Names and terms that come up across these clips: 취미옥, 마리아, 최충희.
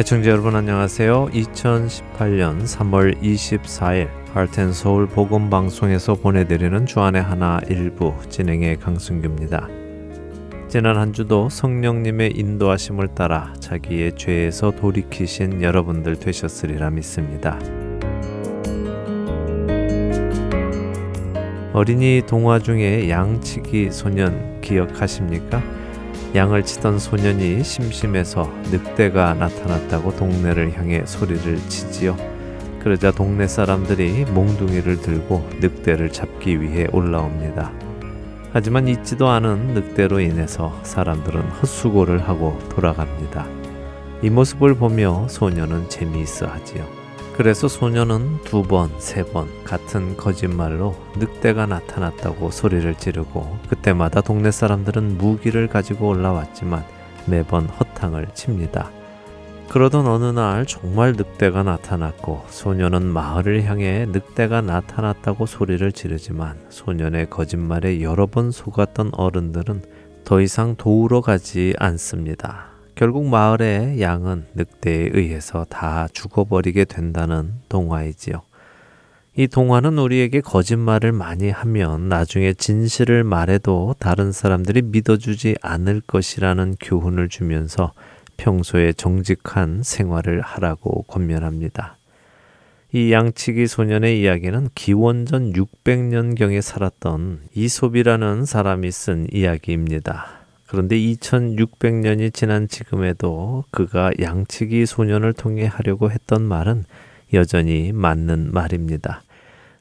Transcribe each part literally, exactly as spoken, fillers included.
애청자 여러분 안녕하세요. 이천십팔년 삼월 이십사일 하트앤소울 복음방송에서 보내드리는 주안의 하나 일부 진행의 강승규입니다. 지난 한 주도 성령님의 인도하심을 따라 자기의 죄에서 돌이키신 여러분들 되셨으리라 믿습니다. 어린이 동화 중에 양치기 소년 기억하십니까? 양을 치던 소년이 심심해서 늑대가 나타났다고 동네를 향해 소리를 치지요. 그러자 동네 사람들이 몽둥이를 들고 늑대를 잡기 위해 올라옵니다. 하지만 잊지도 않은 늑대로 인해서 사람들은 헛수고를 하고 돌아갑니다. 이 모습을 보며 소년은 재미있어 하지요. 그래서 소년은 두 번, 세 번 같은 거짓말로 늑대가 나타났다고 소리를 지르고 그때마다 동네 사람들은 무기를 가지고 올라왔지만 매번 허탕을 칩니다. 그러던 어느 날 정말 늑대가 나타났고 소년은 마을을 향해 늑대가 나타났다고 소리를 지르지만 소년의 거짓말에 여러 번 속았던 어른들은 더 이상 도우러 가지 않습니다. 결국 마을의 양은 늑대에 의해서 다 죽어버리게 된다는 동화이지요. 이 동화는 우리에게 거짓말을 많이 하면 나중에 진실을 말해도 다른 사람들이 믿어주지 않을 것이라는 교훈을 주면서 평소에 정직한 생활을 하라고 권면합니다. 이 양치기 소년의 이야기는 기원전 육백년경에 살았던 이솝이라는 사람이 쓴 이야기입니다. 그런데 이천육백년이 지난 지금에도 그가 양치기 소년을 통해 하려고 했던 말은 여전히 맞는 말입니다.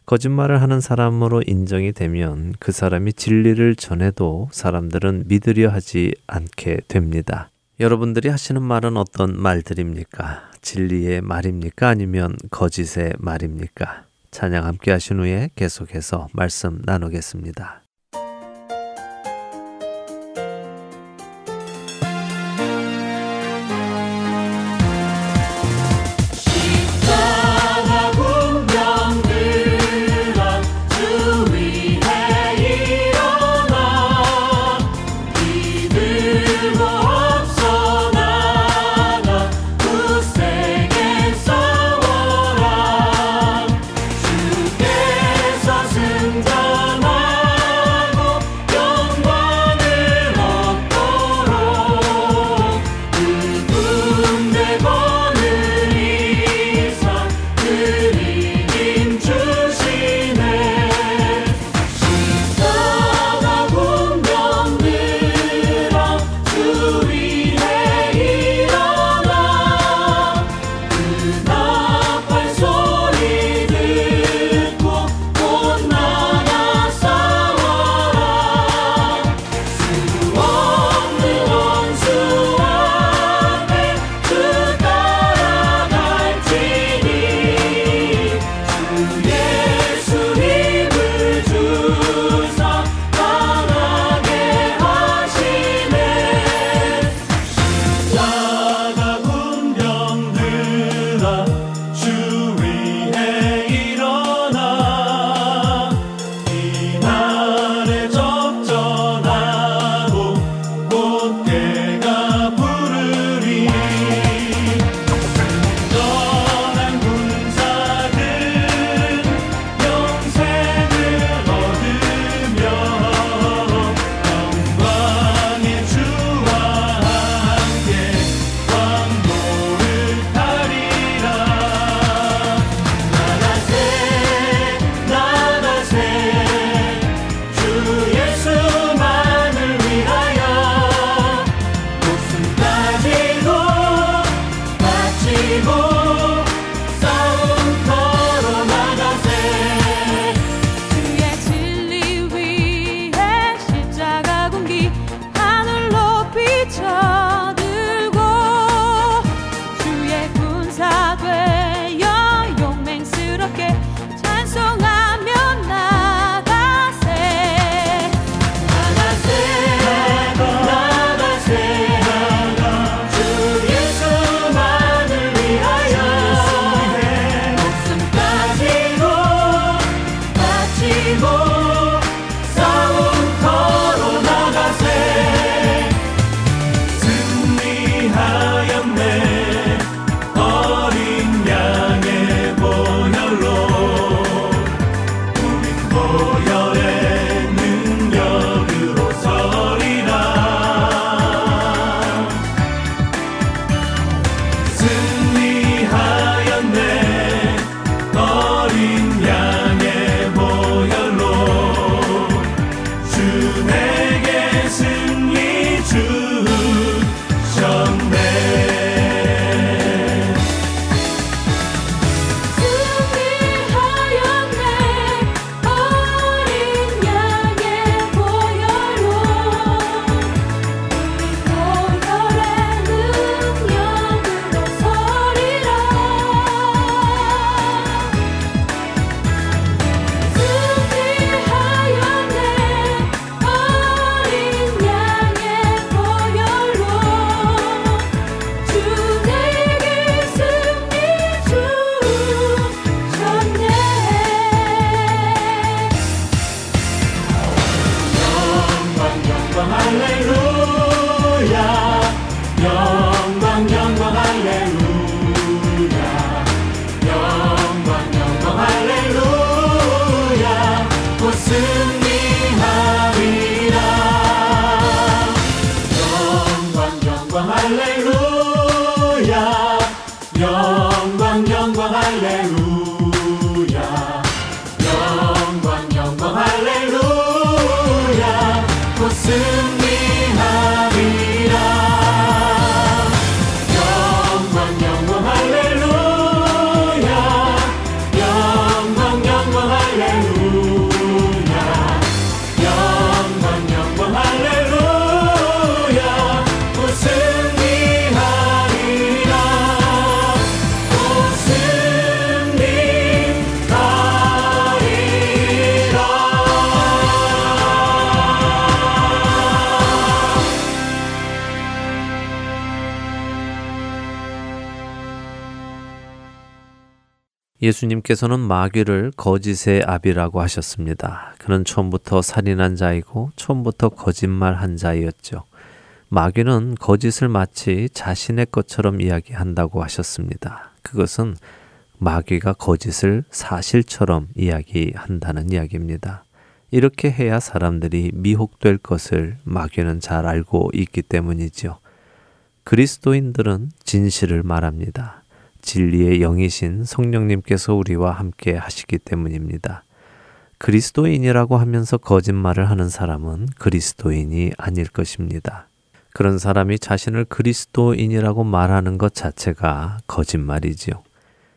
거짓말을 하는 사람으로 인정이 되면 그 사람이 진리를 전해도 사람들은 믿으려 하지 않게 됩니다. 여러분들이 하시는 말은 어떤 말들입니까? 진리의 말입니까? 아니면 거짓의 말입니까? 찬양 함께 하신 후에 계속해서 말씀 나누겠습니다. 예수님께서는 마귀를 거짓의 아비라고 하셨습니다. 그는 처음부터 살인한 자이고 처음부터 거짓말한 자이었죠. 마귀는 거짓을 마치 자신의 것처럼 이야기한다고 하셨습니다. 그것은 마귀가 거짓을 사실처럼 이야기한다는 이야기입니다. 이렇게 해야 사람들이 미혹될 것을 마귀는 잘 알고 있기 때문이지요. 그리스도인들은 진실을 말합니다. 진리의 영이신 성령님께서 우리와 함께 하시기 때문입니다. 그리스도인이라고 하면서 거짓말을 하는 사람은 그리스도인이 아닐 것입니다. 그런 사람이 자신을 그리스도인이라고 말하는 것 자체가 거짓말이지요.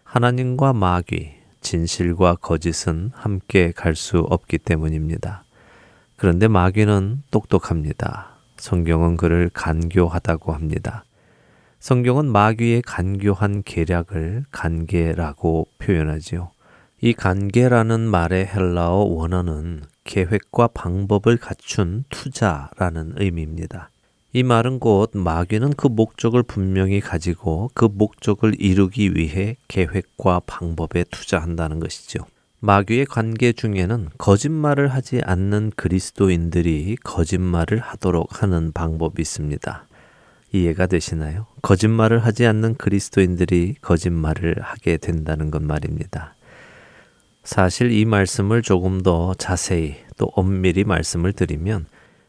하나님과 마귀, 진실과 거짓은 함께 갈 수 없기 때문입니다. 그런데 마귀는 똑똑합니다. 성경은 그를 간교하다고 합니다. 성경은 마귀의 간교한 계략을 간계라고 표현하지요. 이 간계라는 말의 헬라어 원어는 계획과 방법을 갖춘 투자라는 의미입니다. 이 말은 곧 마귀는 그 목적을 분명히 가지고 그 목적을 이루기 위해 계획과 방법에 투자한다는 것이죠. 마귀의 관계 중에는 거짓말을 하지 않는 그리스도인들이 거짓말을 하도록 하는 방법이 있습니다. 이해가 되시나요? 거짓말을 하지 않는 그리스도인들이 거짓말을 하게 된다는 것 말입니다. 사실 이 말씀을 조금 더 자세히 또 엄밀히 말씀을 드리면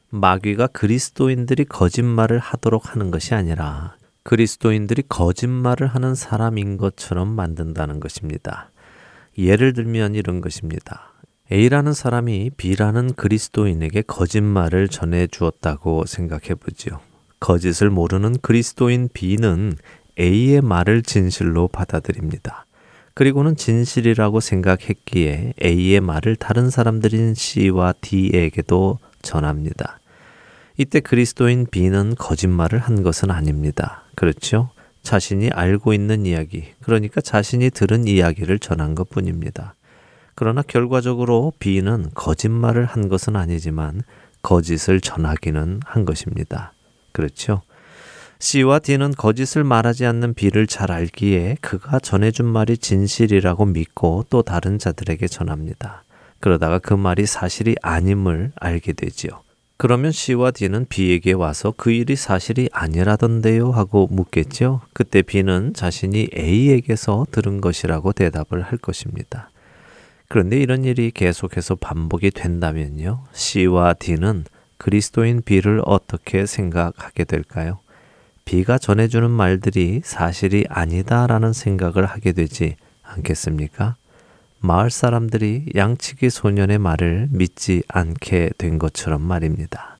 마귀가 그리스도인들이 거짓말을 하도록 하는 것이 아니라 그리스도인들이 거짓말을 하는 사람인 것처럼 만든다는 것입니다. 예를 들면 이런 것입니다. A라는 사람이 B라는 그리스도인에게 거짓말을 전해주었다고 생각해보지요. 거짓을 모르는 그리스도인 B는 A의 말을 진실로 받아들입니다. 그리고는 진실이라고 생각했기에 A의 말을 다른 사람들인 C와 D에게도 전합니다. 이때 그리스도인 B는 거짓말을 한 것은 아닙니다. 그렇죠? 자신이 알고 있는 이야기, 그러니까 자신이 들은 이야기를 전한 것뿐입니다. 그러나 결과적으로 B는 거짓말을 한 것은 아니지만 거짓을 전하기는 한 것입니다. 그렇죠? C와 D는 거짓을 말하지 않는 B를 잘 알기에 그가 전해준 말이 진실이라고 믿고 또 다른 자들에게 전합니다. 그러다가 그 말이 사실이 아님을 알게 되지요. 그러면 C와 D는 B에게 와서 그 일이 사실이 아니라던데요 하고 묻겠죠. 그때 B는 자신이 A에게서 들은 것이라고 대답을 할 것입니다. 그런데 이런 일이 계속해서 반복이 된다면요. C와 D는 그리스도인 B를 어떻게 생각하게 될까요? B가 전해주는 말들이 사실이 아니다라는 생각을 하게 되지 않겠습니까? 마을 사람들이 양치기 소년의 말을 믿지 않게 된 것처럼 말입니다.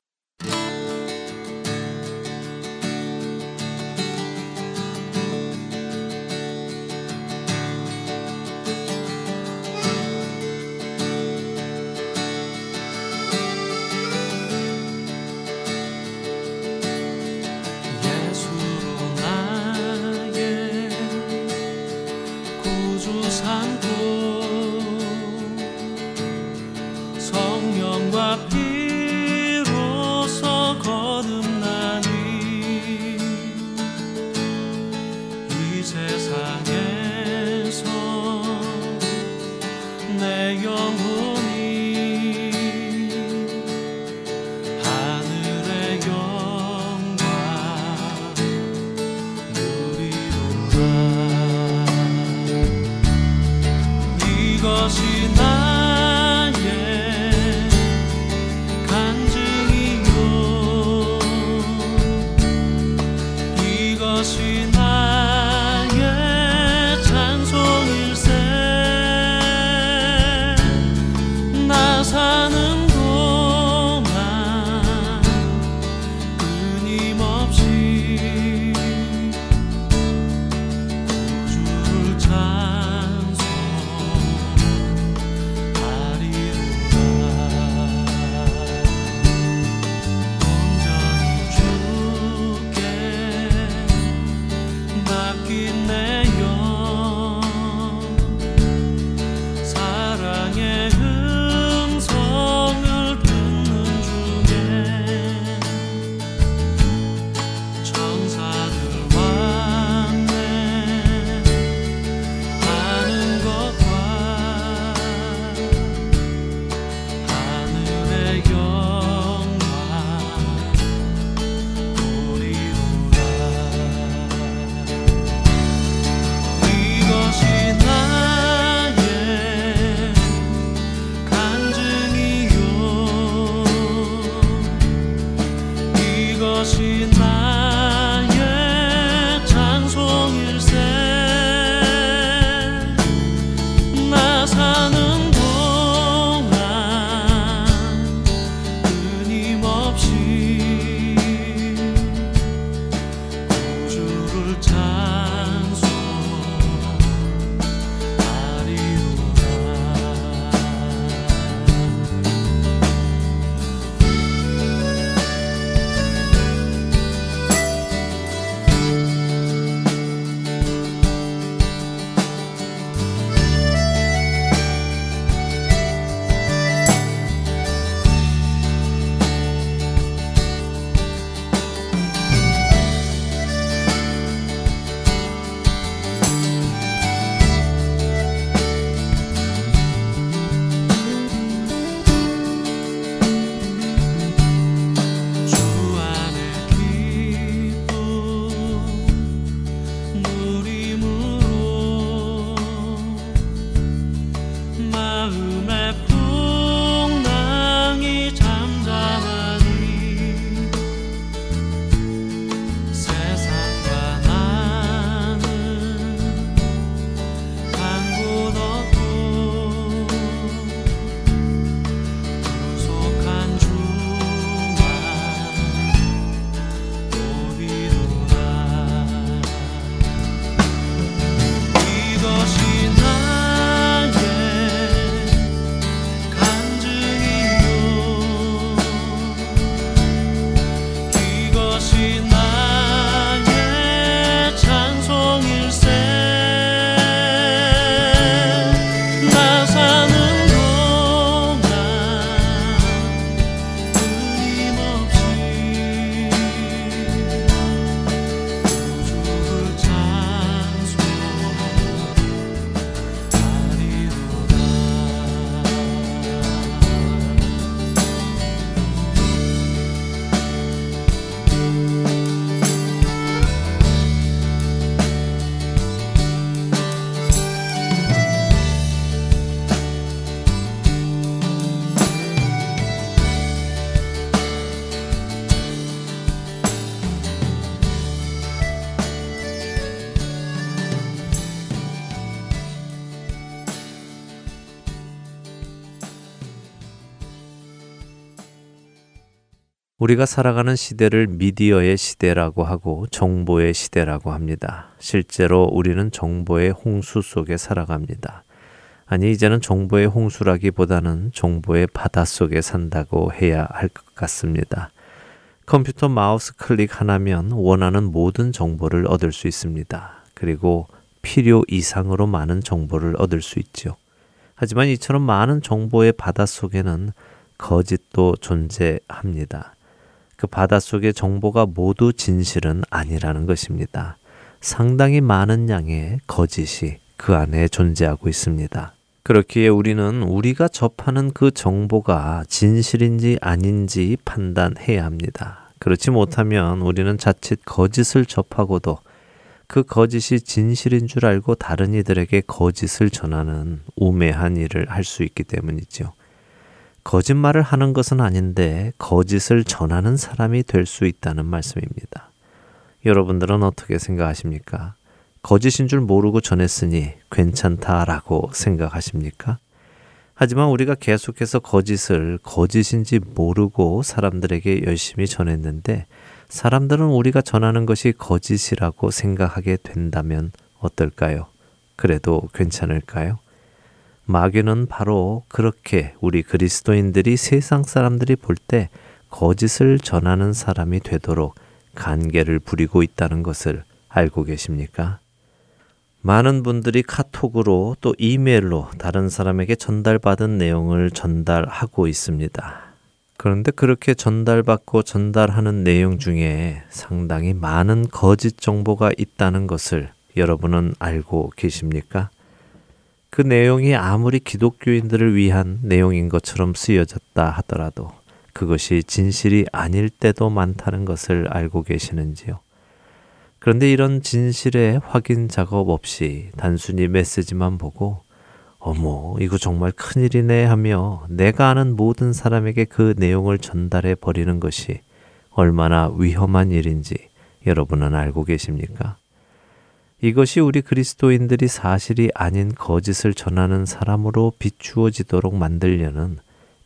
우리가 살아가는 시대를 미디어의 시대라고 하고 정보의 시대라고 합니다. 실제로 우리는 정보의 홍수 속에 살아갑니다. 아니, 이제는 정보의 홍수라기보다는 정보의 바다 속에 산다고 해야 할 것 같습니다. 컴퓨터 마우스 클릭 하나면 원하는 모든 정보를 얻을 수 있습니다. 그리고 필요 이상으로 많은 정보를 얻을 수 있죠. 하지만 이처럼 많은 정보의 바다 속에는 거짓도 존재합니다. 그 바다 속의 정보가 모두 진실은 아니라는 것입니다. 상당히 많은 양의 거짓이 그 안에 존재하고 있습니다. 그렇기에 우리는 우리가 접하는 그 정보가 진실인지 아닌지 판단해야 합니다. 그렇지 못하면 우리는 자칫 거짓을 접하고도 그 거짓이 진실인 줄 알고 다른 이들에게 거짓을 전하는 우매한 일을 할 수 있기 때문이죠. 거짓말을 하는 것은 아닌데 거짓을 전하는 사람이 될 수 있다는 말씀입니다. 여러분들은 어떻게 생각하십니까? 거짓인 줄 모르고 전했으니 괜찮다라고 생각하십니까? 하지만 우리가 계속해서 거짓을 거짓인지 모르고 사람들에게 열심히 전했는데 사람들은 우리가 전하는 것이 거짓이라고 생각하게 된다면 어떨까요? 그래도 괜찮을까요? 마귀는 바로 그렇게 우리 그리스도인들이 세상 사람들이 볼 때 거짓을 전하는 사람이 되도록 간계를 부리고 있다는 것을 알고 계십니까? 많은 분들이 카톡으로 또 이메일로 다른 사람에게 전달받은 내용을 전달하고 있습니다. 그런데 그렇게 전달받고 전달하는 내용 중에 상당히 많은 거짓 정보가 있다는 것을 여러분은 알고 계십니까? 그 내용이 아무리 기독교인들을 위한 내용인 것처럼 쓰여졌다 하더라도 그것이 진실이 아닐 때도 많다는 것을 알고 계시는지요? 그런데 이런 진실의 확인 작업 없이 단순히 메시지만 보고 어머, 이거 정말 큰일이네 하며 내가 아는 모든 사람에게 그 내용을 전달해 버리는 것이 얼마나 위험한 일인지 여러분은 알고 계십니까? 이것이 우리 그리스도인들이 사실이 아닌 거짓을 전하는 사람으로 비추어지도록 만들려는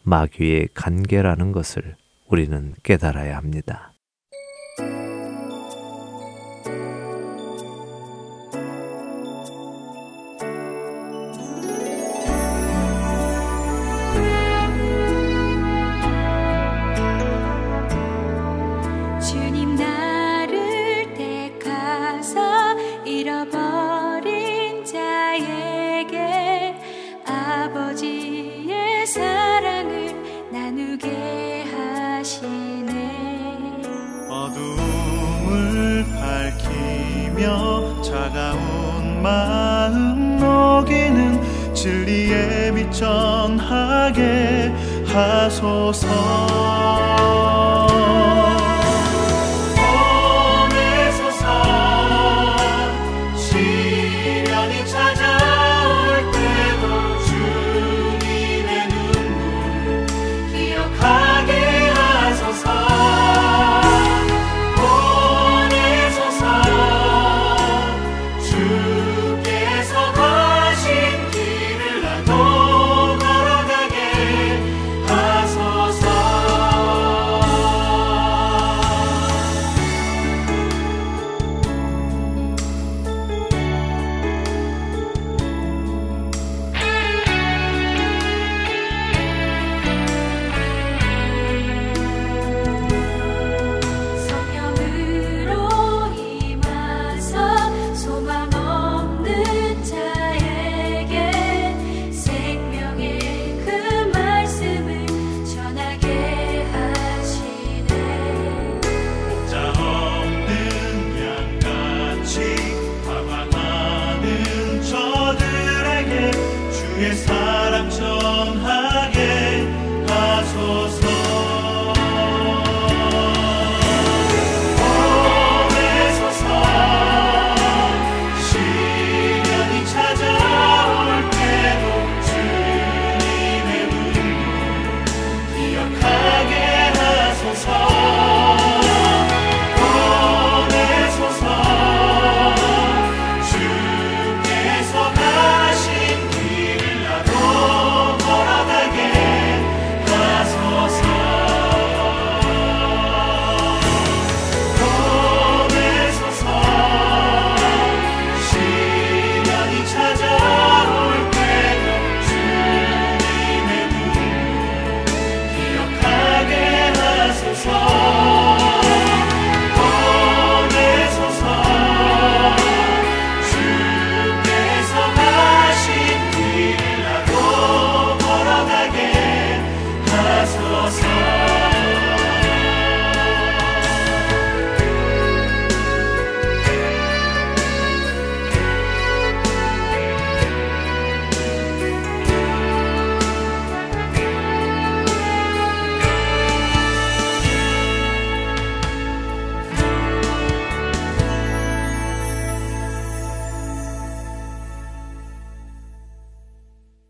마귀의 간계라는 것을 우리는 깨달아야 합니다. 차가운 마음 녹이는 진리에 빛 전하게 하소서.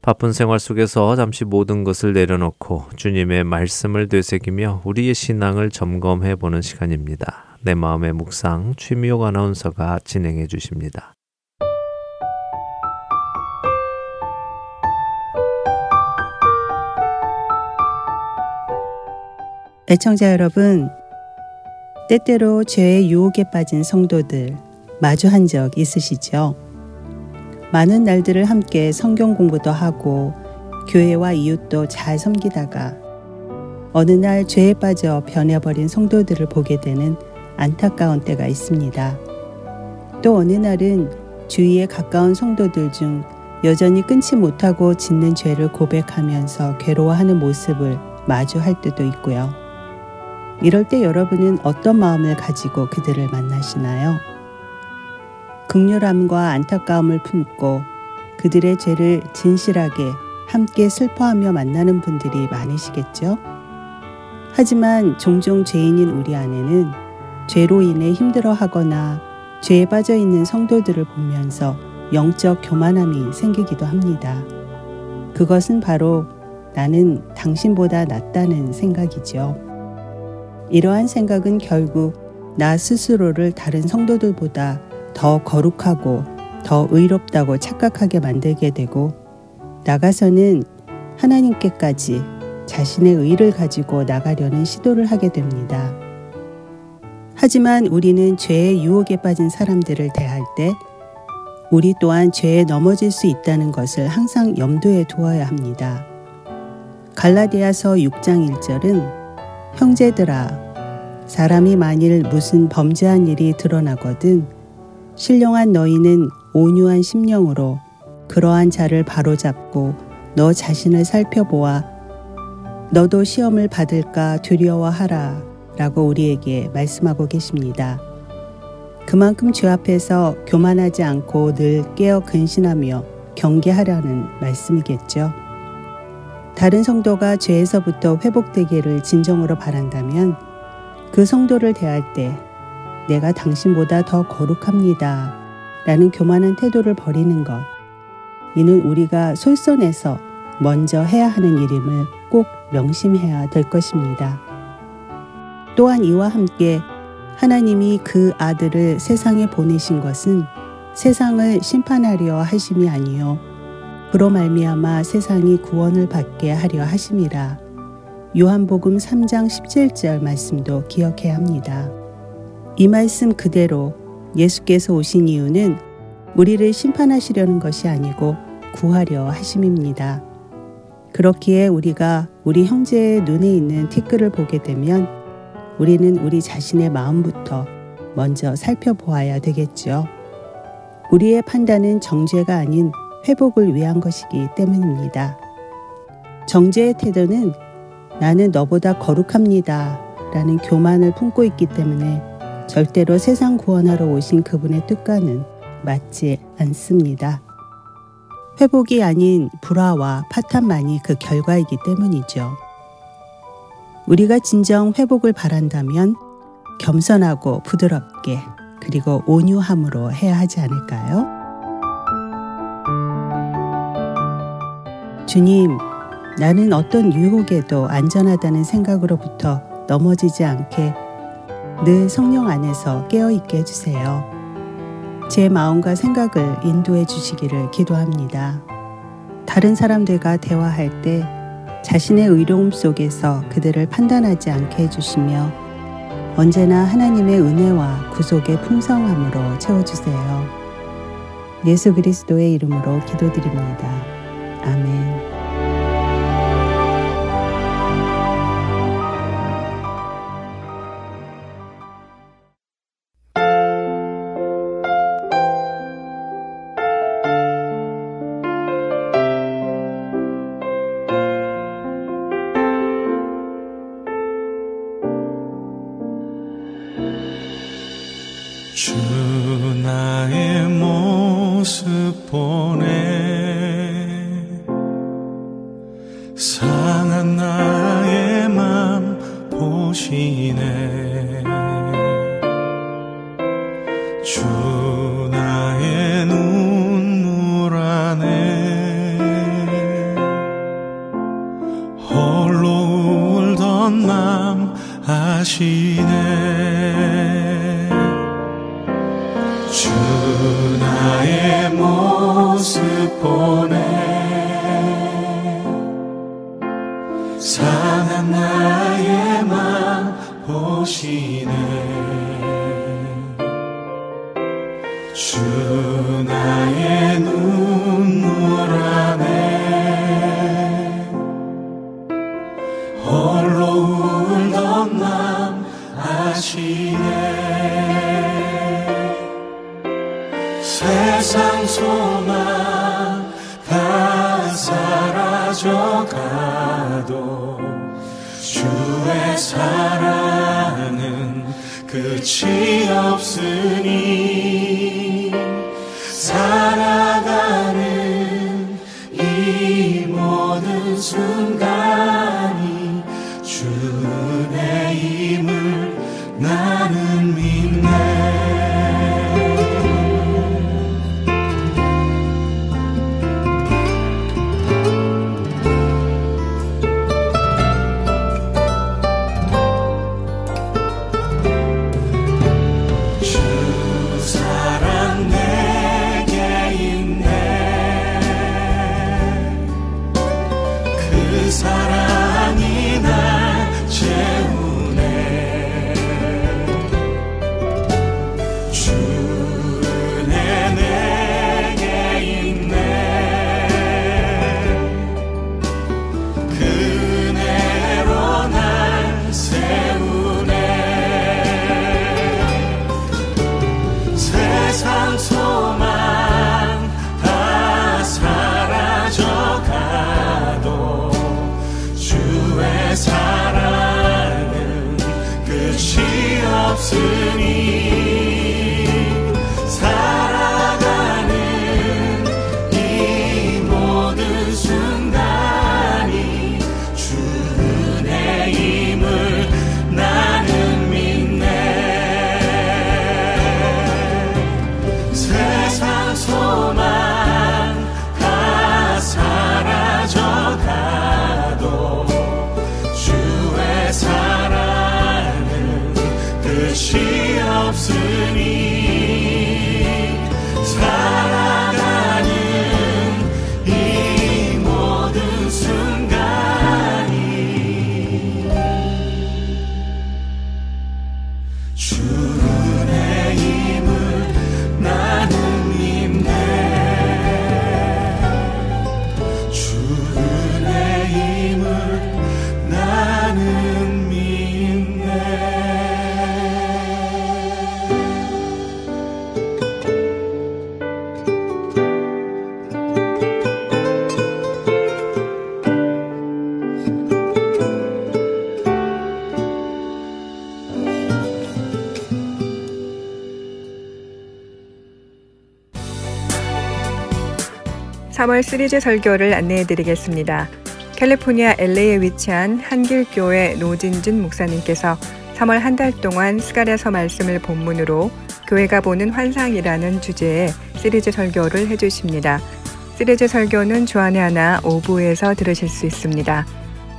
바쁜 생활 속에서 잠시 모든 것을 내려놓고 주님의 말씀을 되새기며 우리의 신앙을 점검해 보는 시간입니다. 내 마음의 묵상, 취미옥 아나운서가 진행해 주십니다. 애청자 여러분, 때때로 죄의 유혹에 빠진 성도들 마주한 적 있으시죠? 많은 날들을 함께 성경 공부도 하고 교회와 이웃도 잘 섬기다가 어느 날 죄에 빠져 변해버린 성도들을 보게 되는 안타까운 때가 있습니다. 또 어느 날은 주위에 가까운 성도들 중 여전히 끊지 못하고 짓는 죄를 고백하면서 괴로워하는 모습을 마주할 때도 있고요. 이럴 때 여러분은 어떤 마음을 가지고 그들을 만나시나요? 긍휼함과 안타까움을 품고 그들의 죄를 진실하게 함께 슬퍼하며 만나는 분들이 많으시겠죠? 하지만 종종 죄인인 우리 안에는 죄로 인해 힘들어하거나 죄에 빠져있는 성도들을 보면서 영적 교만함이 생기기도 합니다. 그것은 바로 나는 당신보다 낫다는 생각이죠. 이러한 생각은 결국 나 스스로를 다른 성도들보다 더 거룩하고 더 의롭다고 착각하게 만들게 되고, 나가서는 하나님께까지 자신의 의를 가지고 나가려는 시도를 하게 됩니다. 하지만 우리는 죄의 유혹에 빠진 사람들을 대할 때 우리 또한 죄에 넘어질 수 있다는 것을 항상 염두에 두어야 합니다. 갈라디아서 육 장 일 절은 형제들아, 사람이 만일 무슨 범죄한 일이 드러나거든 신령한 너희는 온유한 심령으로 그러한 자를 바로잡고 너 자신을 살펴보아 너도 시험을 받을까 두려워하라 라고 우리에게 말씀하고 계십니다. 그만큼 주 앞에서 교만하지 않고 늘 깨어 근신하며 경계하라는 말씀이겠죠. 다른 성도가 죄에서부터 회복되기를 진정으로 바란다면 그 성도를 대할 때 내가 당신보다 더 거룩합니다 라는 교만한 태도를 버리는 것, 이는 우리가 솔선해서 먼저 해야 하는 일임을 꼭 명심해야 될 것입니다. 또한 이와 함께 하나님이 그 아들을 세상에 보내신 것은 세상을 심판하려 하심이 아니요 그로 말미암아 세상이 구원을 받게 하려 하심이라. 요한복음 삼 장 십칠 절 말씀도 기억해야 합니다. 이 말씀 그대로 예수께서 오신 이유는 우리를 심판하시려는 것이 아니고 구하려 하심입니다. 그렇기에 우리가 우리 형제의 눈에 있는 티끌을 보게 되면 우리는 우리 자신의 마음부터 먼저 살펴보아야 되겠죠. 우리의 판단은 정죄가 아닌 회복을 위한 것이기 때문입니다. 정죄의 태도는 나는 너보다 거룩합니다 라는 교만을 품고 있기 때문에 절대로 세상 구원하러 오신 그분의 뜻과는 맞지 않습니다. 회복이 아닌 불화와 파탄만이 그 결과이기 때문이죠. 우리가 진정 회복을 바란다면 겸손하고 부드럽게, 그리고 온유함으로 해야 하지 않을까요? 주님, 나는 어떤 유혹에도 안전하다는 생각으로부터 넘어지지 않게 늘 성령 안에서 깨어있게 해주세요. 제 마음과 생각을 인도해 주시기를 기도합니다. 다른 사람들과 대화할 때 자신의 의로움 속에서 그들을 판단하지 않게 해주시며 언제나 하나님의 은혜와 구속의 풍성함으로 채워주세요. 예수 그리스도의 이름으로 기도드립니다. 아멘. 주 나의 눈물 안에 모습 보네. 상한 나의 맘 보시네. 주 나의 눈물 안에 홀로 울던 맘 아시네. 세상 소망 다 사라져가도 주의 사랑은 끝이 없으니 살아가는 이 모든 순간이 주의 힘을 나는 믿네. 삼월 시리즈 설교를 안내해드리겠습니다. 캘리포니아 엘에이에 위치한 한길교회 노진준 목사님께서 삼월 한 달 동안 스가랴서 말씀을 본문으로 교회가 보는 환상이라는 주제의 시리즈 설교를 해주십니다. 시리즈 설교는 주안에 하나 오 부에서 들으실 수 있습니다.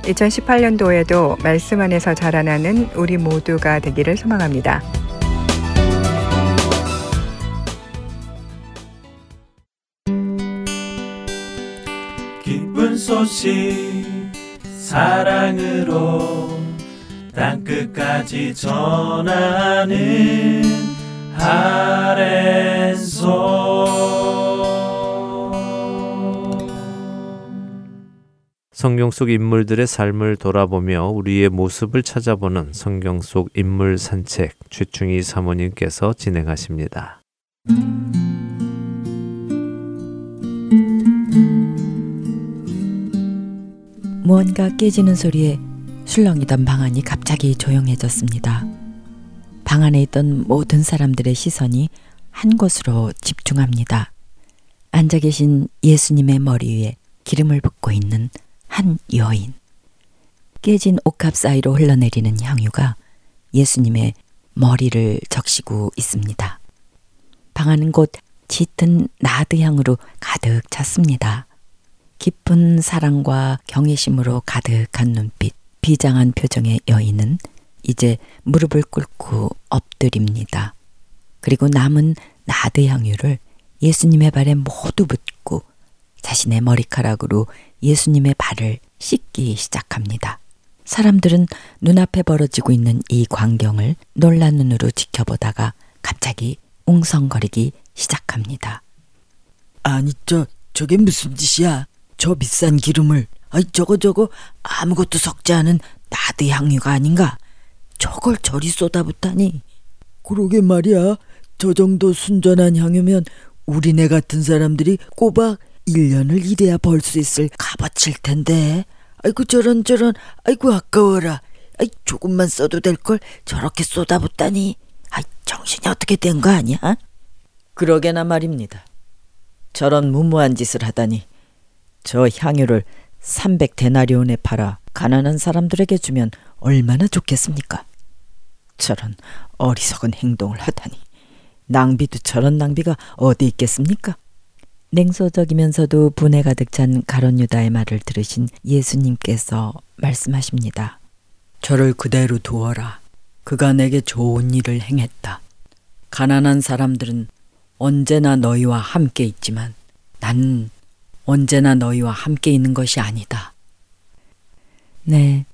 이천십팔 년도에도 말씀 안에서 자라나는 우리 모두가 되기를 소망합니다. 소식 사랑으로 땅끝까지 전하는 아랜소. 성경 속 인물들의 삶을 돌아보며 우리의 모습을 찾아보는 성경 속 인물 산책, 최충희 사모님께서 진행하십니다. 무언가 깨지는 소리에 술렁이던 방 안이 갑자기 조용해졌습니다. 방 안에 있던 모든 사람들의 시선이 한 곳으로 집중합니다. 앉아 계신 예수님의 머리 위에 기름을 붓고 있는 한 여인. 깨진 옥합 사이로 흘러내리는 향유가 예수님의 머리를 적시고 있습니다. 방 안은 곧 짙은 나드향으로 가득 찼습니다. 깊은 사랑과 경외심으로 가득한 눈빛, 비장한 표정의 여인은 이제 무릎을 꿇고 엎드립니다. 그리고 남은 나드 향유를 예수님의 발에 모두 묻고 자신의 머리카락으로 예수님의 발을 씻기 시작합니다. 사람들은 눈앞에 벌어지고 있는 이 광경을 놀란 눈으로 지켜보다가 갑자기 웅성거리기 시작합니다. 아니 저 저게 무슨 짓이야? 저 비싼 기름을, 아니 저거 저거 아무것도 섞지 않은 나드 향유가 아닌가? 저걸 저리 쏟아붓다니. 그러게 말이야. 저 정도 순전한 향유면 우리네 같은 사람들이 꼬박 일 년을 일해야 벌 수 있을 값어치일 텐데. 아이고 저런 저런, 아이고 아까워라. 아이 조금만 써도 될 걸 저렇게 쏟아붓다니. 아이 정신이 어떻게 된 거 아니야? 그러게나 말입니다. 저런 무모한 짓을 하다니. 저 향유를 삼백 데나리온에 팔아 가난한 사람들에게 주면 얼마나 좋겠습니까? 저런 어리석은 행동을 하다니. 낭비도 저런 낭비가 어디 있겠습니까? 냉소적이면서도 분에 가득 찬 가룟 유다의 말을 들으신 예수님께서 말씀하십니다. 저를 그대로 두어라. 그가 내게 좋은 일을 행했다. 가난한 사람들은 언제나 너희와 함께 있지만 난 언제나 너희와 함께 있는 것이 아니다. 네,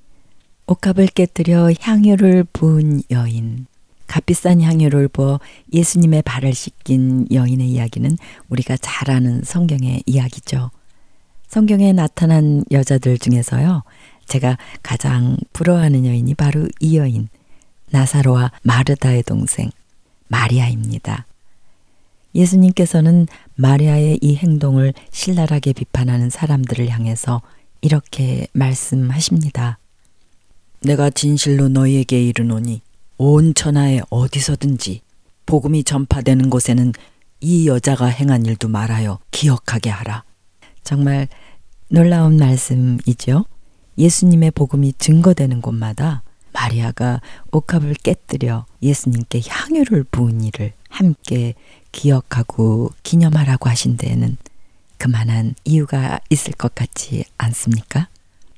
옥합을 깨뜨려 향유를 부은 여인, 값비싼 향유를 부어 예수님의 발을 씻긴 여인의 이야기는 우리가 잘 아는 성경의 이야기죠. 성경에 나타난 여자들 중에서요, 제가 가장 부러워하는 여인이 바로 이 여인, 나사로와 마르다의 동생 마리아입니다. 예수님께서는 마리아의 이 행동을 신랄하게 비판하는 사람들을 향해서 이렇게 말씀하십니다. 내가 진실로 너희에게 이르노니 온 천하에 어디서든지 복음이 전파되는 곳에는 이 여자가 행한 일도 말하여 기억하게 하라. 정말 놀라운 말씀이죠. 예수님의 복음이 증거되는 곳마다 마리아가 옥합을 깨뜨려 예수님께 향유를 부은 일을 함께 기억하고 기념하라고 하신 데에는 그만한 이유가 있을 것 같지 않습니까?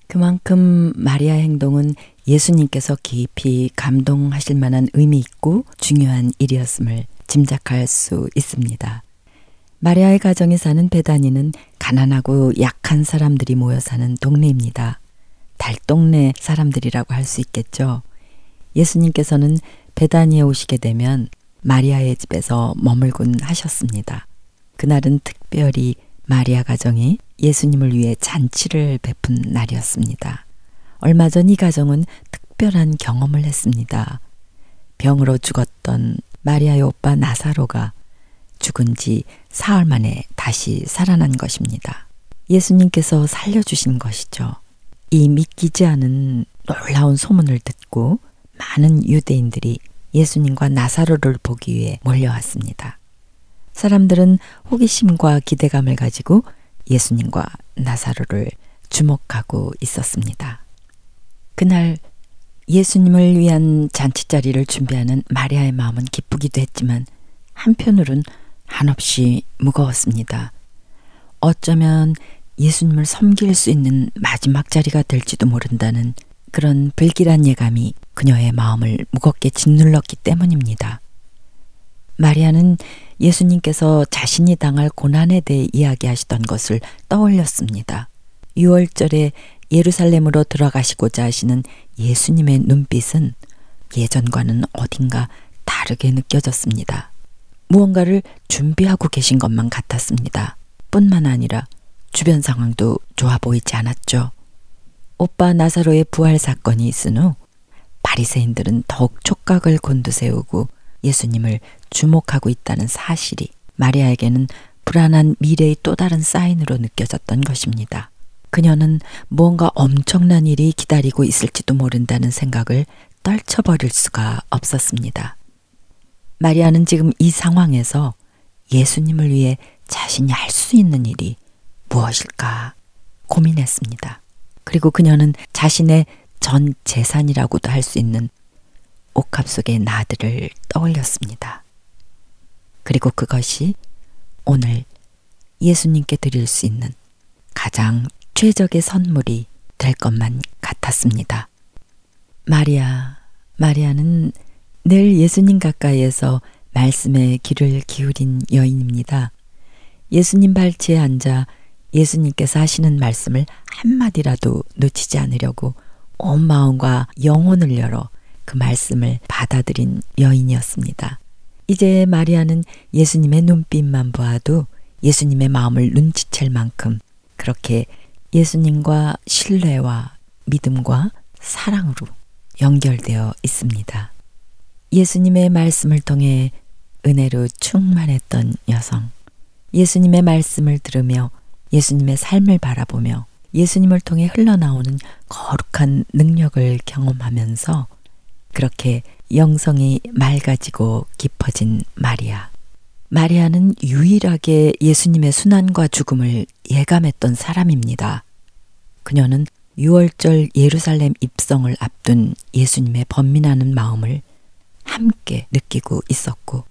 그만큼 마리아 행동은 예수님께서 깊이 감동하실 만한 의미 있고 중요한 일이었음을 짐작할 수 있습니다. 마리아의 가정에 사는 베다니는 가난하고 약한 사람들이 모여 사는 동네입니다. 달동네 사람들이라고 할 수 있겠죠. 예수님께서는 베다니에 오시게 되면 마리아의 집에서 머물곤 하셨습니다. 그날은 특별히 마리아 가정이 예수님을 위해 잔치를 베푼 날이었습니다. 얼마 전 이 가정은 특별한 경험을 했습니다. 병으로 죽었던 마리아의 오빠 나사로가 죽은 지 사흘 만에 다시 살아난 것입니다. 예수님께서 살려주신 것이죠. 이 믿기지 않은 놀라운 소문을 듣고 많은 유대인들이 예수님과 나사로를 보기 위해 몰려왔습니다. 사람들은 호기심과 기대감을 가지고 예수님과 나사로를 주목하고 있었습니다. 그날 예수님을 위한 잔치자리를 준비하는 마리아의 마음은 기쁘기도 했지만 한편으론 한없이 무거웠습니다. 어쩌면 예수님을 섬길 수 있는 마지막 자리가 될지도 모른다는 그런 불길한 예감이 그녀의 마음을 무겁게 짓눌렀기 때문입니다. 마리아는 예수님께서 자신이 당할 고난에 대해 이야기하시던 것을 떠올렸습니다. 유월절에 예루살렘으로 들어가시고자 하시는 예수님의 눈빛은 예전과는 어딘가 다르게 느껴졌습니다. 무언가를 준비하고 계신 것만 같았습니다. 뿐만 아니라 주변 상황도 좋아 보이지 않았죠. 오빠 나사로의 부활 사건이 있은 후 바리새인들은 더욱 촉각을 곤두세우고 예수님을 주목하고 있다는 사실이 마리아에게는 불안한 미래의 또 다른 사인으로 느껴졌던 것입니다. 그녀는 무언가 엄청난 일이 기다리고 있을지도 모른다는 생각을 떨쳐버릴 수가 없었습니다. 마리아는 지금 이 상황에서 예수님을 위해 자신이 할 수 있는 일이 무엇일까 고민했습니다. 그리고 그녀는 자신의 전 재산이라고도 할 수 있는 옥합 속의 나드를 떠올렸습니다. 그리고 그것이 오늘 예수님께 드릴 수 있는 가장 최적의 선물이 될 것만 같았습니다. 마리아, 마리아는 늘 예수님 가까이에서 말씀에 귀를 기울인 여인입니다. 예수님 발치에 앉아 예수님께서 하시는 말씀을 한마디라도 놓치지 않으려고 온 마음과 영혼을 열어 그 말씀을 받아들인 여인이었습니다. 이제 마리아는 예수님의 눈빛만 보아도 예수님의 마음을 눈치챌 만큼 그렇게 예수님과 신뢰와 믿음과 사랑으로 연결되어 있습니다. 예수님의 말씀을 통해 은혜로 충만했던 여성, 예수님의 말씀을 들으며 예수님의 삶을 바라보며 예수님을 통해 흘러나오는 거룩한 능력을 경험하면서 그렇게 영성이 맑아지고 깊어진 마리아. 마리아는 유일하게 예수님의 순환과 죽음을 예감했던 사람입니다. 그녀는 유월절 예루살렘 입성을 앞둔 예수님의 번민하는 마음을 함께 느끼고 있었고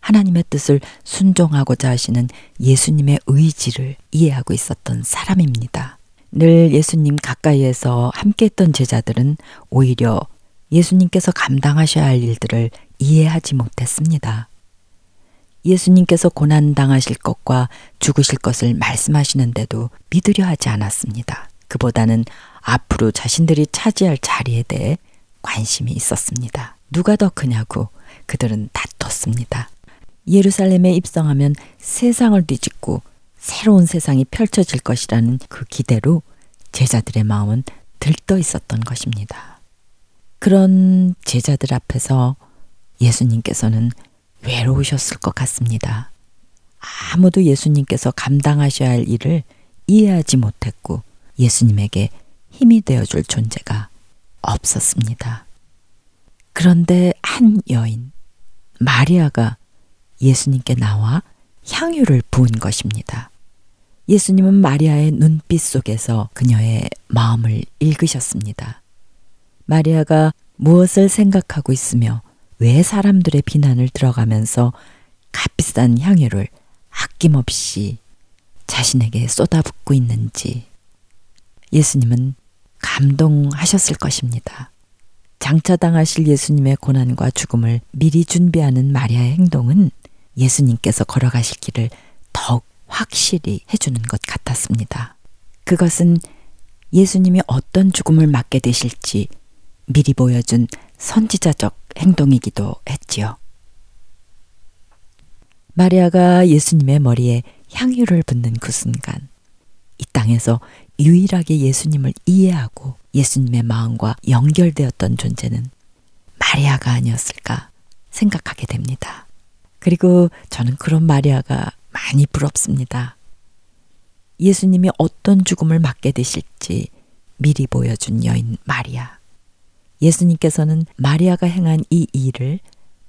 하나님의 뜻을 순종하고자 하시는 예수님의 의지를 이해하고 있었던 사람입니다. 늘 예수님 가까이에서 함께했던 제자들은 오히려 예수님께서 감당하셔야 할 일들을 이해하지 못했습니다. 예수님께서 고난당하실 것과 죽으실 것을 말씀하시는데도 믿으려 하지 않았습니다. 그보다는 앞으로 자신들이 차지할 자리에 대해 관심이 있었습니다. 누가 더 크냐고 그들은 다퉜습니다. 예루살렘에 입성하면 세상을 뒤집고 새로운 세상이 펼쳐질 것이라는 그 기대로 제자들의 마음은 들떠 있었던 것입니다. 그런 제자들 앞에서 예수님께서는 외로우셨을 것 같습니다. 아무도 예수님께서 감당하셔야 할 일을 이해하지 못했고 예수님에게 힘이 되어줄 존재가 없었습니다. 그런데 한 여인, 마리아가 예수님께 나와 향유를 부은 것입니다. 예수님은 마리아의 눈빛 속에서 그녀의 마음을 읽으셨습니다. 마리아가 무엇을 생각하고 있으며 왜 사람들의 비난을 들어가면서 값비싼 향유를 아낌없이 자신에게 쏟아붓고 있는지 예수님은 감동하셨을 것입니다. 장차당하실 예수님의 고난과 죽음을 미리 준비하는 마리아의 행동은 예수님께서 걸어가실 길을 더욱 확실히 해주는 것 같았습니다. 그것은 예수님이 어떤 죽음을 맞게 되실지 미리 보여준 선지자적 행동이기도 했지요. 마리아가 예수님의 머리에 향유를 붓는 그 순간 이 땅에서 유일하게 예수님을 이해하고 예수님의 마음과 연결되었던 존재는 마리아가 아니었을까 생각하게 됩니다. 그리고 저는 그런 마리아가 많이 부럽습니다. 예수님이 어떤 죽음을 맞게 되실지 미리 보여준 여인 마리아. 예수님께서는 마리아가 행한 이 일을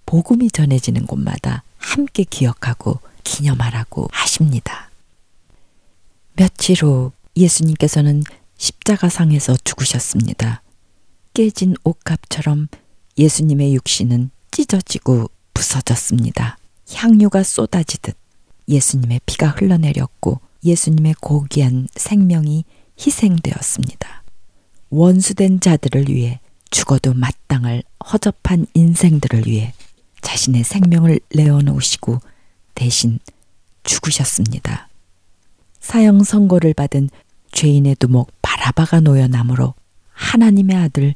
복음이 전해지는 곳마다 함께 기억하고 기념하라고 하십니다. 며칠 후 예수님께서는 십자가상에서 죽으셨습니다. 깨진 옷값처럼 예수님의 육신은 찢어지고 부서졌습니다. 향유가 쏟아지듯 예수님의 피가 흘러내렸고 예수님의 고귀한 생명이 희생되었습니다. 원수된 자들을 위해 죽어도 마땅할 허접한 인생들을 위해 자신의 생명을 내어놓으시고 대신 죽으셨습니다. 사형 선고를 받은 죄인의 두목 바라바가 놓여남으로 하나님의 아들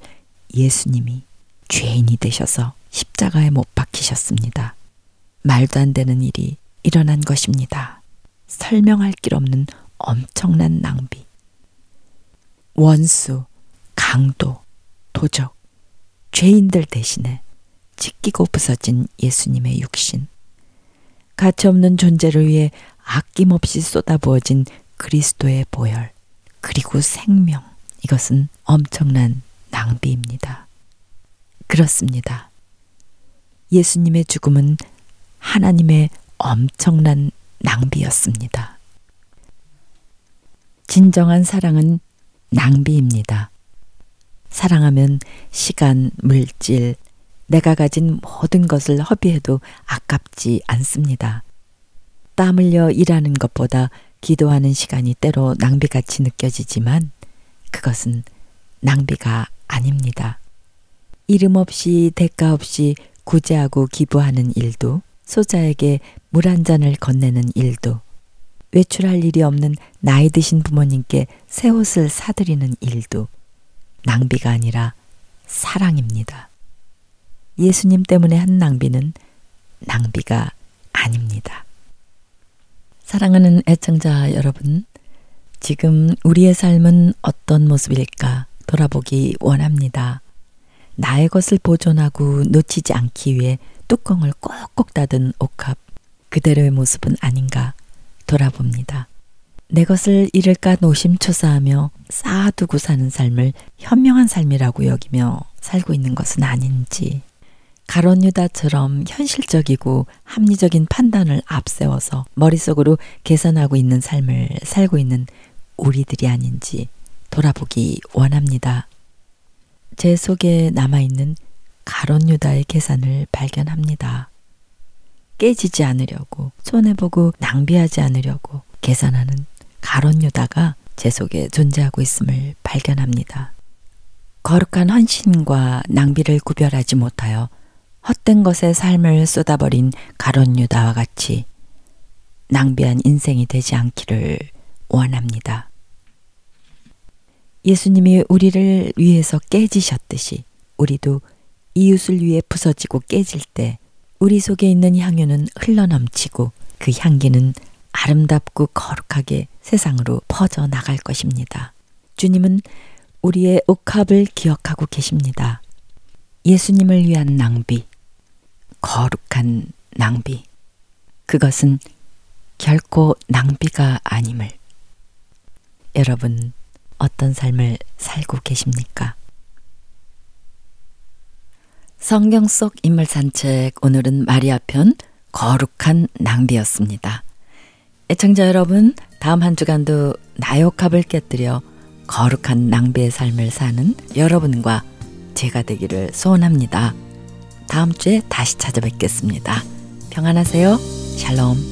예수님이 죄인이 되셔서 십자가에 못 박히셨습니다. 말도 안 되는 일이 일어난 것입니다. 설명할 길 없는 엄청난 낭비. 원수, 강도, 도적, 죄인들 대신에 찢기고 부서진 예수님의 육신. 가치없는 존재를 위해 아낌없이 쏟아부어진 그리스도의 보혈. 그리고 생명, 이것은 엄청난 낭비입니다. 그렇습니다. 예수님의 죽음은 하나님의 엄청난 낭비였습니다. 진정한 사랑은 낭비입니다. 사랑하면 시간, 물질, 내가 가진 모든 것을 허비해도 아깝지 않습니다. 땀 흘려 일하는 것보다 기도하는 시간이 때로 낭비같이 느껴지지만 그것은 낭비가 아닙니다. 이름 없이 대가 없이 구제하고 기부하는 일도 소자에게 물 한 잔을 건네는 일도 외출할 일이 없는 나이 드신 부모님께 새 옷을 사드리는 일도 낭비가 아니라 사랑입니다. 예수님 때문에 한 낭비는 낭비가 아닙니다. 사랑하는 애청자 여러분, 지금 우리의 삶은 어떤 모습일까 돌아보기 원합니다. 나의 것을 보존하고 놓치지 않기 위해 뚜껑을 꼭꼭 닫은 옥합, 그대로의 모습은 아닌가 돌아봅니다. 내 것을 잃을까 노심초사하며 쌓아두고 사는 삶을 현명한 삶이라고 여기며 살고 있는 것은 아닌지, 가론 유다처럼 현실적이고 합리적인 판단을 앞세워서 머릿속으로 계산하고 있는 삶을 살고 있는 우리들이 아닌지 돌아보기 원합니다. 제 속에 남아있는 가론 유다의 계산을 발견합니다. 깨지지 않으려고, 손해보고 낭비하지 않으려고 계산하는 가론 유다가 제 속에 존재하고 있음을 발견합니다. 거룩한 헌신과 낭비를 구별하지 못하여 헛된 것에 삶을 쏟아버린 가론 유다와 같이 낭비한 인생이 되지 않기를 원합니다. 예수님이 우리를 위해서 깨지셨듯이 우리도 이웃을 위해 부서지고 깨질 때 우리 속에 있는 향유는 흘러넘치고 그 향기는 아름답고 거룩하게 세상으로 퍼져나갈 것입니다. 주님은 우리의 옥합을 기억하고 계십니다. 예수님을 위한 낭비, 거룩한 낭비, 그것은 결코 낭비가 아님을. 여러분, 어떤 삶을 살고 계십니까? 성경 속 인물 산책, 오늘은 마리아 편 거룩한 낭비였습니다. 애청자 여러분, 다음 한 주간도 나의 옥합을 깨뜨려 거룩한 낭비의 삶을 사는 여러분과 제가 되기를 소원합니다. 다음 주에 다시 찾아뵙겠습니다. 평안하세요. 샬롬.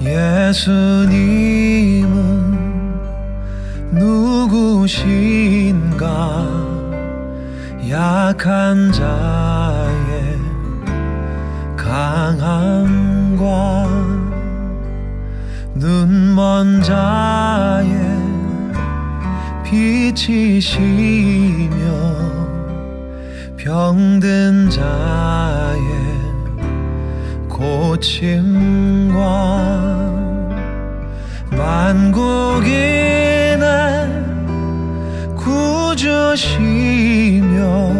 예수님은 누구신가? 약한 자의 강함과 눈먼 자의 빛이시며 병든 자의 고침과 만국인의 구주시며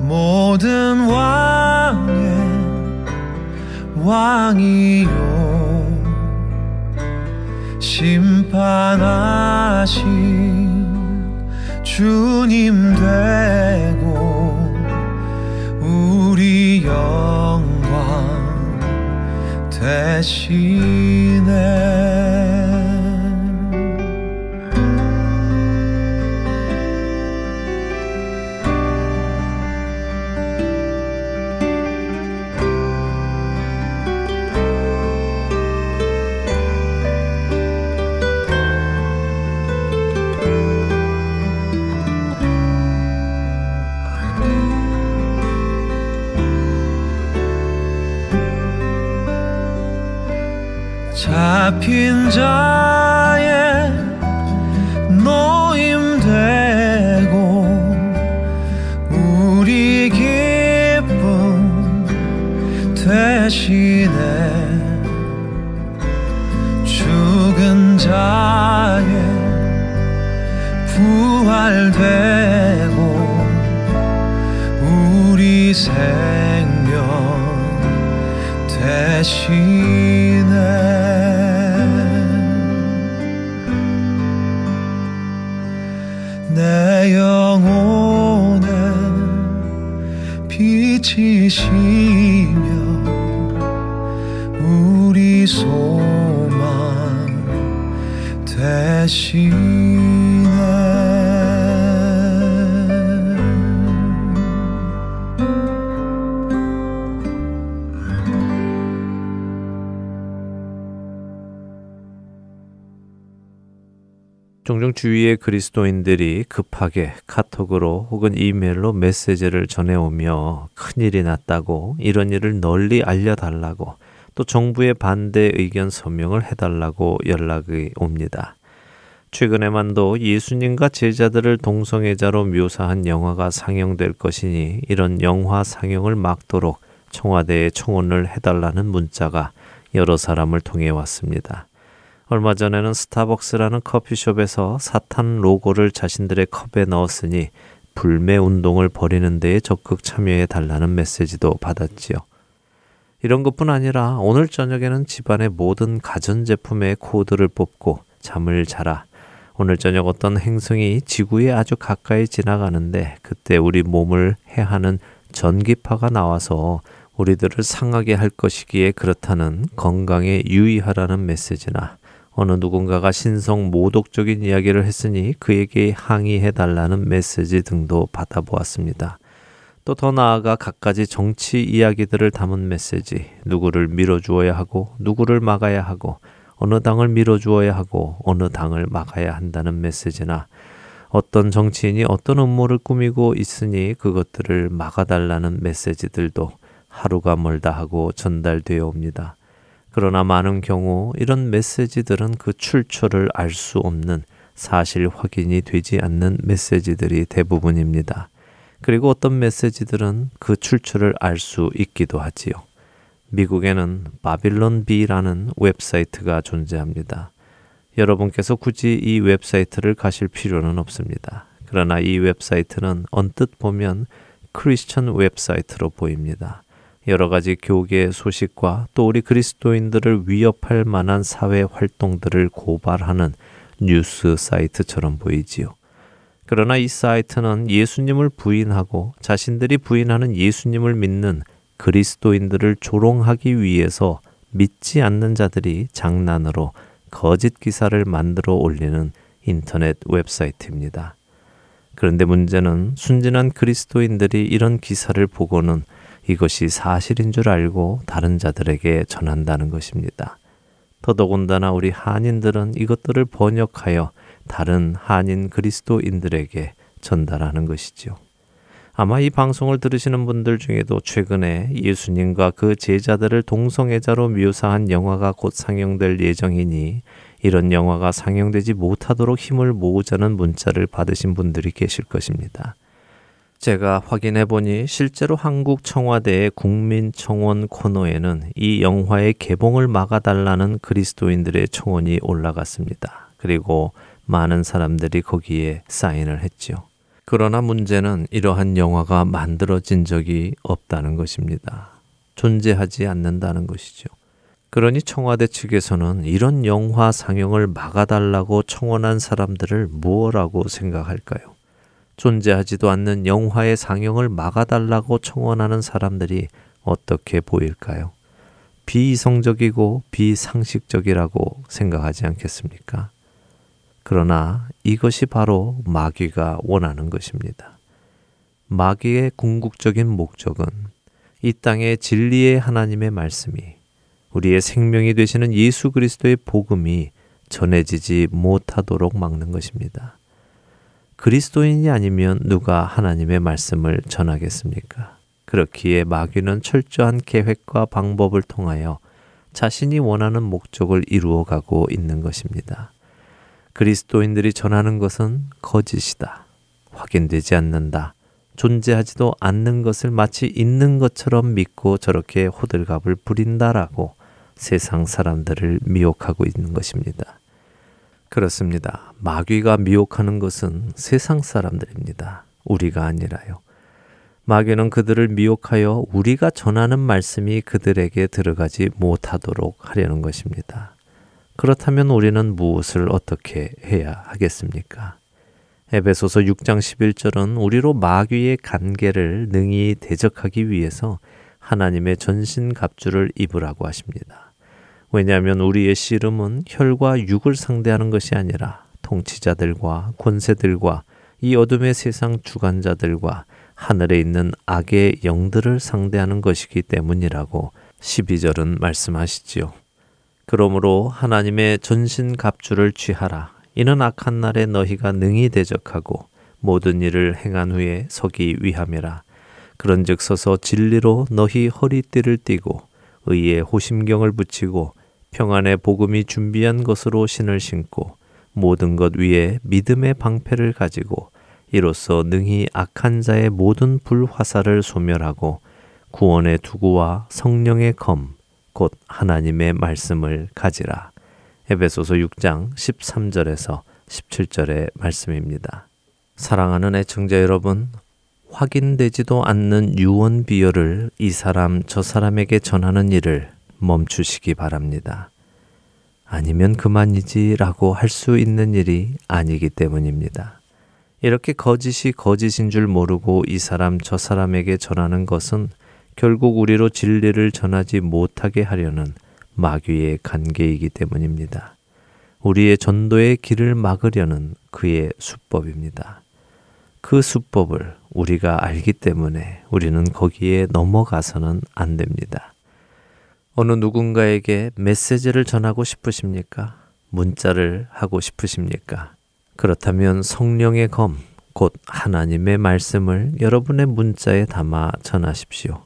모든 왕의 왕이요 심판하신 주님 되고 우리 영광 대신에 얽힌 자의 노임 되고 우리 기쁨 대신에 죽은 자의 부활 되고 우리 생명 대신에 내 영혼에 비치시며 우리 소망 대신에 종종 주위의 그리스도인들이 급하게 카톡으로 혹은 이메일로 메시지를 전해오며 큰일이 났다고 이런 일을 널리 알려달라고 또 정부의 반대 의견 서명을 해달라고 연락이 옵니다. 최근에만도 예수님과 제자들을 동성애자로 묘사한 영화가 상영될 것이니 이런 영화 상영을 막도록 청와대에 청원을 해달라는 문자가 여러 사람을 통해 왔습니다. 얼마 전에는 스타벅스라는 커피숍에서 사탄 로고를 자신들의 컵에 넣었으니 불매 운동을 벌이는 데에 적극 참여해 달라는 메시지도 받았지요. 이런 것뿐 아니라 오늘 저녁에는 집안의 모든 가전제품의 코드를 뽑고 잠을 자라. 오늘 저녁 어떤 행성이 지구에 아주 가까이 지나가는데 그때 우리 몸을 해하는 전기파가 나와서 우리들을 상하게 할 것이기에 그렇다는 건강에 유의하라는 메시지나 어느 누군가가 신성 모독적인 이야기를 했으니 그에게 항의해달라는 메시지 등도 받아보았습니다. 또 더 나아가 갖가지 정치 이야기들을 담은 메시지, 누구를 밀어주어야 하고 누구를 막아야 하고 어느 당을 밀어주어야 하고 어느 당을 막아야 한다는 메시지나 어떤 정치인이 어떤 음모를 꾸미고 있으니 그것들을 막아달라는 메시지들도 하루가 멀다 하고 전달되어 옵니다. 그러나 많은 경우 이런 메시지들은 그 출처를 알 수 없는 사실 확인이 되지 않는 메시지들이 대부분입니다. 그리고 어떤 메시지들은 그 출처를 알 수 있기도 하지요. 미국에는 바빌론 B라는 웹사이트가 존재합니다. 여러분께서 굳이 이 웹사이트를 가실 필요는 없습니다. 그러나 이 웹사이트는 언뜻 보면 크리스천 웹사이트로 보입니다. 여러 가지 교계 소식과 또 우리 그리스도인들을 위협할 만한 사회 활동들을 고발하는 뉴스 사이트처럼 보이지요. 그러나 이 사이트는 예수님을 부인하고 자신들이 부인하는 예수님을 믿는 그리스도인들을 조롱하기 위해서 믿지 않는 자들이 장난으로 거짓 기사를 만들어 올리는 인터넷 웹사이트입니다. 그런데 문제는 순진한 그리스도인들이 이런 기사를 보고는 이것이 사실인 줄 알고 다른 자들에게 전한다는 것입니다. 더더군다나 우리 한인들은 이것들을 번역하여 다른 한인 그리스도인들에게 전달하는 것이지요. 아마 이 방송을 들으시는 분들 중에도 최근에 예수님과 그 제자들을 동성애자로 묘사한 영화가 곧 상영될 예정이니 이런 영화가 상영되지 못하도록 힘을 모으자는 문자를 받으신 분들이 계실 것입니다. 제가 확인해보니 실제로 한국 청와대의 국민청원 코너에는 이 영화의 개봉을 막아달라는 그리스도인들의 청원이 올라갔습니다. 그리고 많은 사람들이 거기에 사인을 했지요. 그러나 문제는 이러한 영화가 만들어진 적이 없다는 것입니다. 존재하지 않는다는 것이죠. 그러니 청와대 측에서는 이런 영화 상영을 막아달라고 청원한 사람들을 뭐라고 생각할까요? 존재하지도 않는 영화의 상영을 막아달라고 청원하는 사람들이 어떻게 보일까요? 비이성적이고 비상식적이라고 생각하지 않겠습니까? 그러나 이것이 바로 마귀가 원하는 것입니다. 마귀의 궁극적인 목적은 이 땅의 진리의 하나님의 말씀이 우리의 생명이 되시는 예수 그리스도의 복음이 전해지지 못하도록 막는 것입니다. 그리스도인이 아니면 누가 하나님의 말씀을 전하겠습니까? 그렇기에 마귀는 철저한 계획과 방법을 통하여 자신이 원하는 목적을 이루어가고 있는 것입니다. 그리스도인들이 전하는 것은 거짓이다, 확인되지 않는다, 존재하지도 않는 것을 마치 있는 것처럼 믿고 저렇게 호들갑을 부린다라고 세상 사람들을 미혹하고 있는 것입니다. 그렇습니다. 마귀가 미혹하는 것은 세상 사람들입니다. 우리가 아니라요. 마귀는 그들을 미혹하여 우리가 전하는 말씀이 그들에게 들어가지 못하도록 하려는 것입니다. 그렇다면 우리는 무엇을 어떻게 해야 하겠습니까? 에베소서 육 장 십일 절은 우리로 마귀의 간계를 능히 대적하기 위해서 하나님의 전신 갑주를 입으라고 하십니다. 왜냐하면 우리의 씨름은 혈과 육을 상대하는 것이 아니라 통치자들과 권세들과 이 어둠의 세상 주관자들과 하늘에 있는 악의 영들을 상대하는 것이기 때문이라고 십이 절은 말씀하시지요. 그러므로 하나님의 전신 갑주를 취하라. 이는 악한 날에 너희가 능히 대적하고 모든 일을 행한 후에 서기 위함이라. 그런즉 서서 진리로 너희 허리띠를 띠고 의의 호심경을 붙이고 평안의 복음이 준비한 것으로 신을 신고 모든 것 위에 믿음의 방패를 가지고 이로써 능히 악한 자의 모든 불화살을 소멸하고 구원의 투구와 성령의 검, 곧 하나님의 말씀을 가지라. 에베소서 육 장 십삼 절에서 십칠 절의 말씀입니다. 사랑하는 애청자 여러분, 확인되지도 않는 유언 비어를 이 사람 저 사람에게 전하는 일을 멈추시기 바랍니다. 아니면 그만이지 라고 할 수 있는 일이 아니기 때문입니다. 이렇게 거짓이 거짓인 줄 모르고 이 사람 저 사람에게 전하는 것은 결국 우리로 진리를 전하지 못하게 하려는 마귀의 간계이기 때문입니다. 우리의 전도의 길을 막으려는 그의 수법입니다. 그 수법을 우리가 알기 때문에 우리는 거기에 넘어가서는 안 됩니다. 어느 누군가에게 메시지를 전하고 싶으십니까? 문자를 하고 싶으십니까? 그렇다면 성령의 검, 곧 하나님의 말씀을 여러분의 문자에 담아 전하십시오.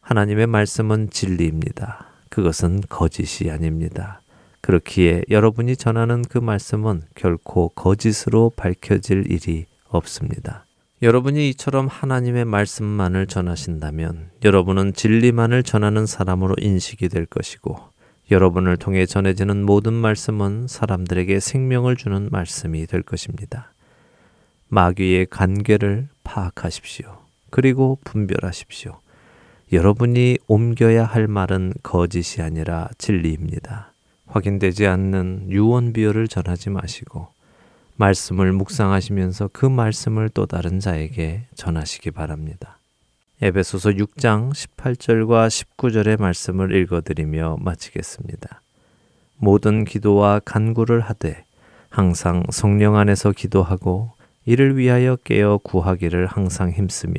하나님의 말씀은 진리입니다. 그것은 거짓이 아닙니다. 그렇기에 여러분이 전하는 그 말씀은 결코 거짓으로 밝혀질 일이 없습니다. 여러분이 이처럼 하나님의 말씀만을 전하신다면 여러분은 진리만을 전하는 사람으로 인식이 될 것이고 여러분을 통해 전해지는 모든 말씀은 사람들에게 생명을 주는 말씀이 될 것입니다. 마귀의 간계를 파악하십시오. 그리고 분별하십시오. 여러분이 옮겨야 할 말은 거짓이 아니라 진리입니다. 확인되지 않는 유언비어를 전하지 마시고 말씀을 묵상하시면서 그 말씀을 또 다른 자에게 전하시기 바랍니다. 에베소서 육 장 십팔 절과 십구 절의 말씀을 읽어드리며 마치겠습니다. 모든 기도와 간구를 하되 항상 성령 안에서 기도하고 이를 위하여 깨어 구하기를 항상 힘쓰며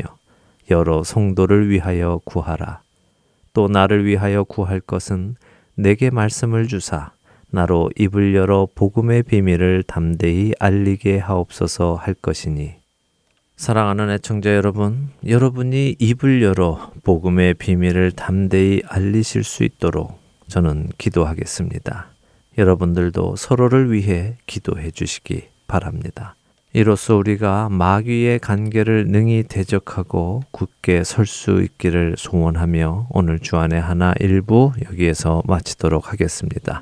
여러 성도를 위하여 구하라. 또 나를 위하여 구할 것은 내게 말씀을 주사 나로 입을 열어 복음의 비밀을 담대히 알리게 하옵소서 할 것이니. 사랑하는 애청자 여러분, 여러분이 입을 열어 복음의 비밀을 담대히 알리실 수 있도록 저는 기도하겠습니다. 여러분들도 서로를 위해 기도해 주시기 바랍니다. 이로써 우리가 마귀의 간계를 능히 대적하고 굳게 설 수 있기를 소원하며 오늘 주안의 하나 일부 여기에서 마치도록 하겠습니다.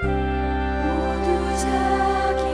모두 자기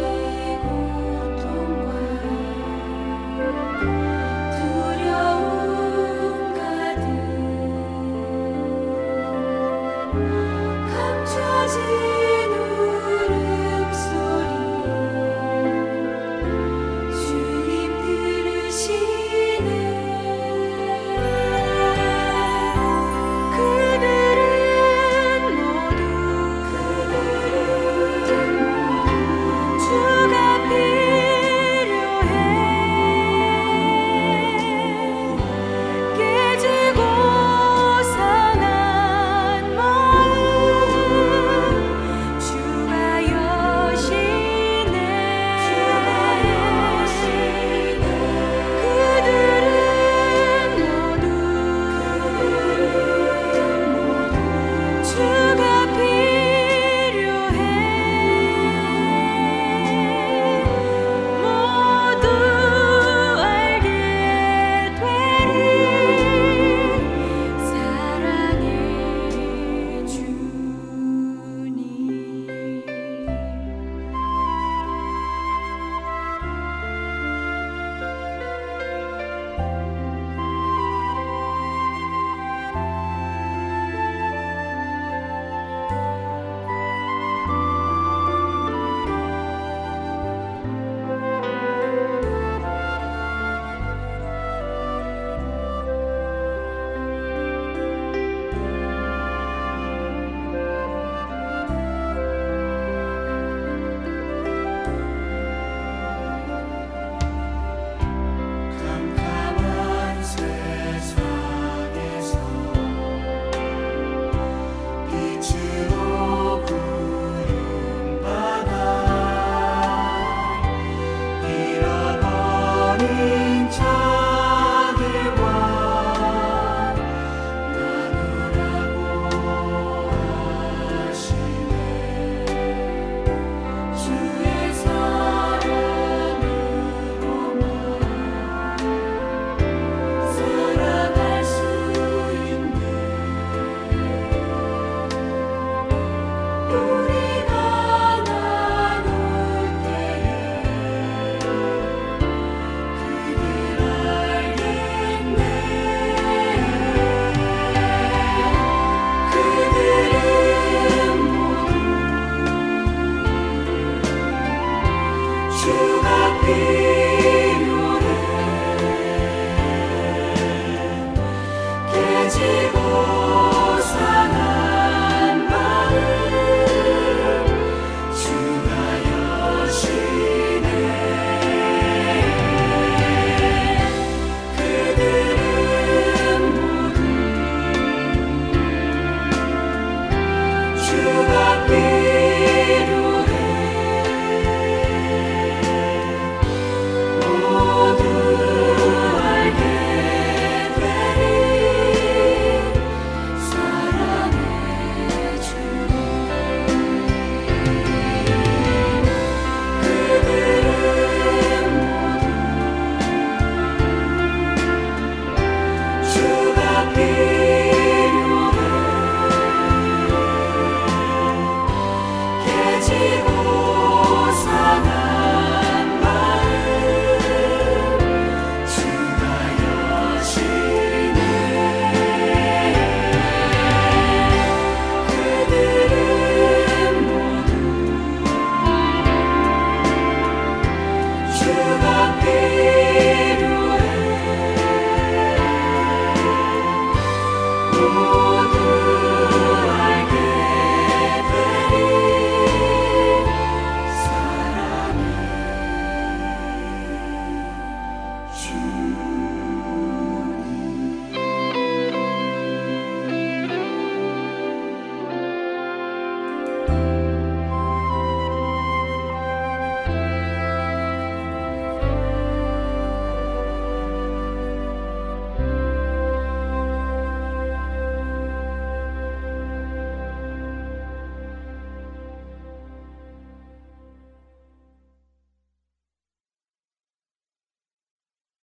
주